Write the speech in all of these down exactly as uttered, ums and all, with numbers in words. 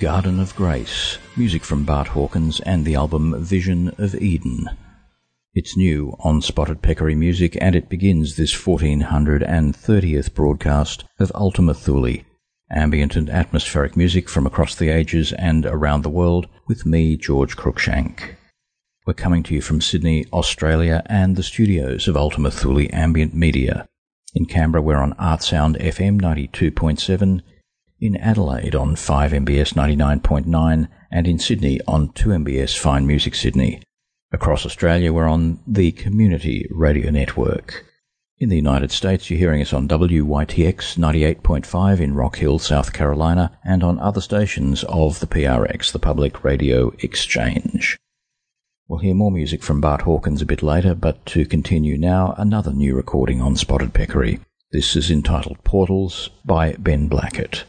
Garden of Grace, music from Bart Hawkins and the album Vision of Eden. It's new on Spotted Peccary Music, and it begins this fourteen hundred thirtieth broadcast of Ultima Thule, ambient and atmospheric music from across the ages and around the world, with me, George Crookshank. We're coming to you from Sydney, Australia, and the studios of Ultima Thule Ambient Media. In Canberra, we're on Artsound F M ninety-two point seven, in Adelaide on five M B S ninety-nine point nine, and in Sydney on two M B S Fine Music Sydney. Across Australia, we're on the Community Radio Network. In the United States, you're hearing us on W Y T X ninety-eight point five in Rock Hill, South Carolina, and on other stations of the P R X, the Public Radio Exchange. We'll hear more music from Bart Hawkins a bit later, but to continue now, another new recording on Spotted Peccary. This is entitled Portals by Ben Blackett.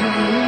Ooh.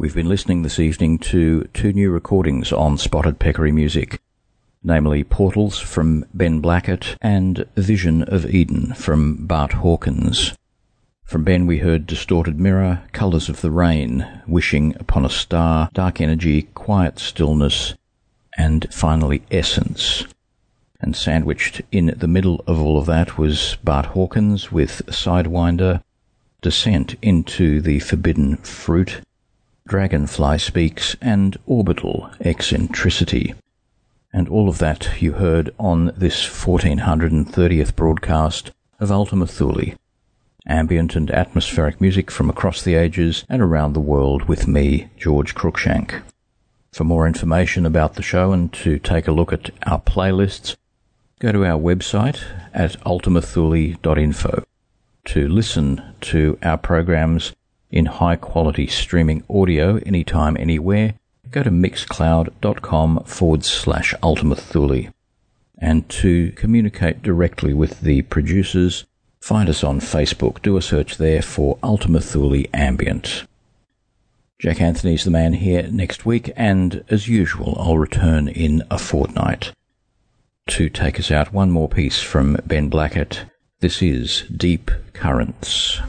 We've been listening this evening to two new recordings on Spotted Peccary Music, namely Portals from Ben Blackett and Vision of Eden from Bart Hawkins. From Ben we heard Distorted Mirror, Colours of the Rain, Wishing Upon a Star, Dark Energy, Quiet Stillness, and finally Essence. And sandwiched in the middle of all of that was Bart Hawkins with Sidewinder, Descent into the Forbidden Fruit, Dragonfly Speaks, and Orbital Eccentricity. And all of that you heard on this fourteen hundred thirtieth broadcast of Ultima Thule, ambient and atmospheric music from across the ages and around the world with me, George Crookshank. For more information about the show and to take a look at our playlists, go to our website at ultima thule dot info. To listen to our programs in high-quality streaming audio anytime, anywhere, go to mixcloud.com forward slash Ultima Thule. And to communicate directly with the producers, find us on Facebook. Do a search there for Ultima Thule Ambient. Jack Anthony's the man here next week, and as usual, I'll return in a fortnight. To take us out, one more piece from Ben Blackett. This is Deep Currents.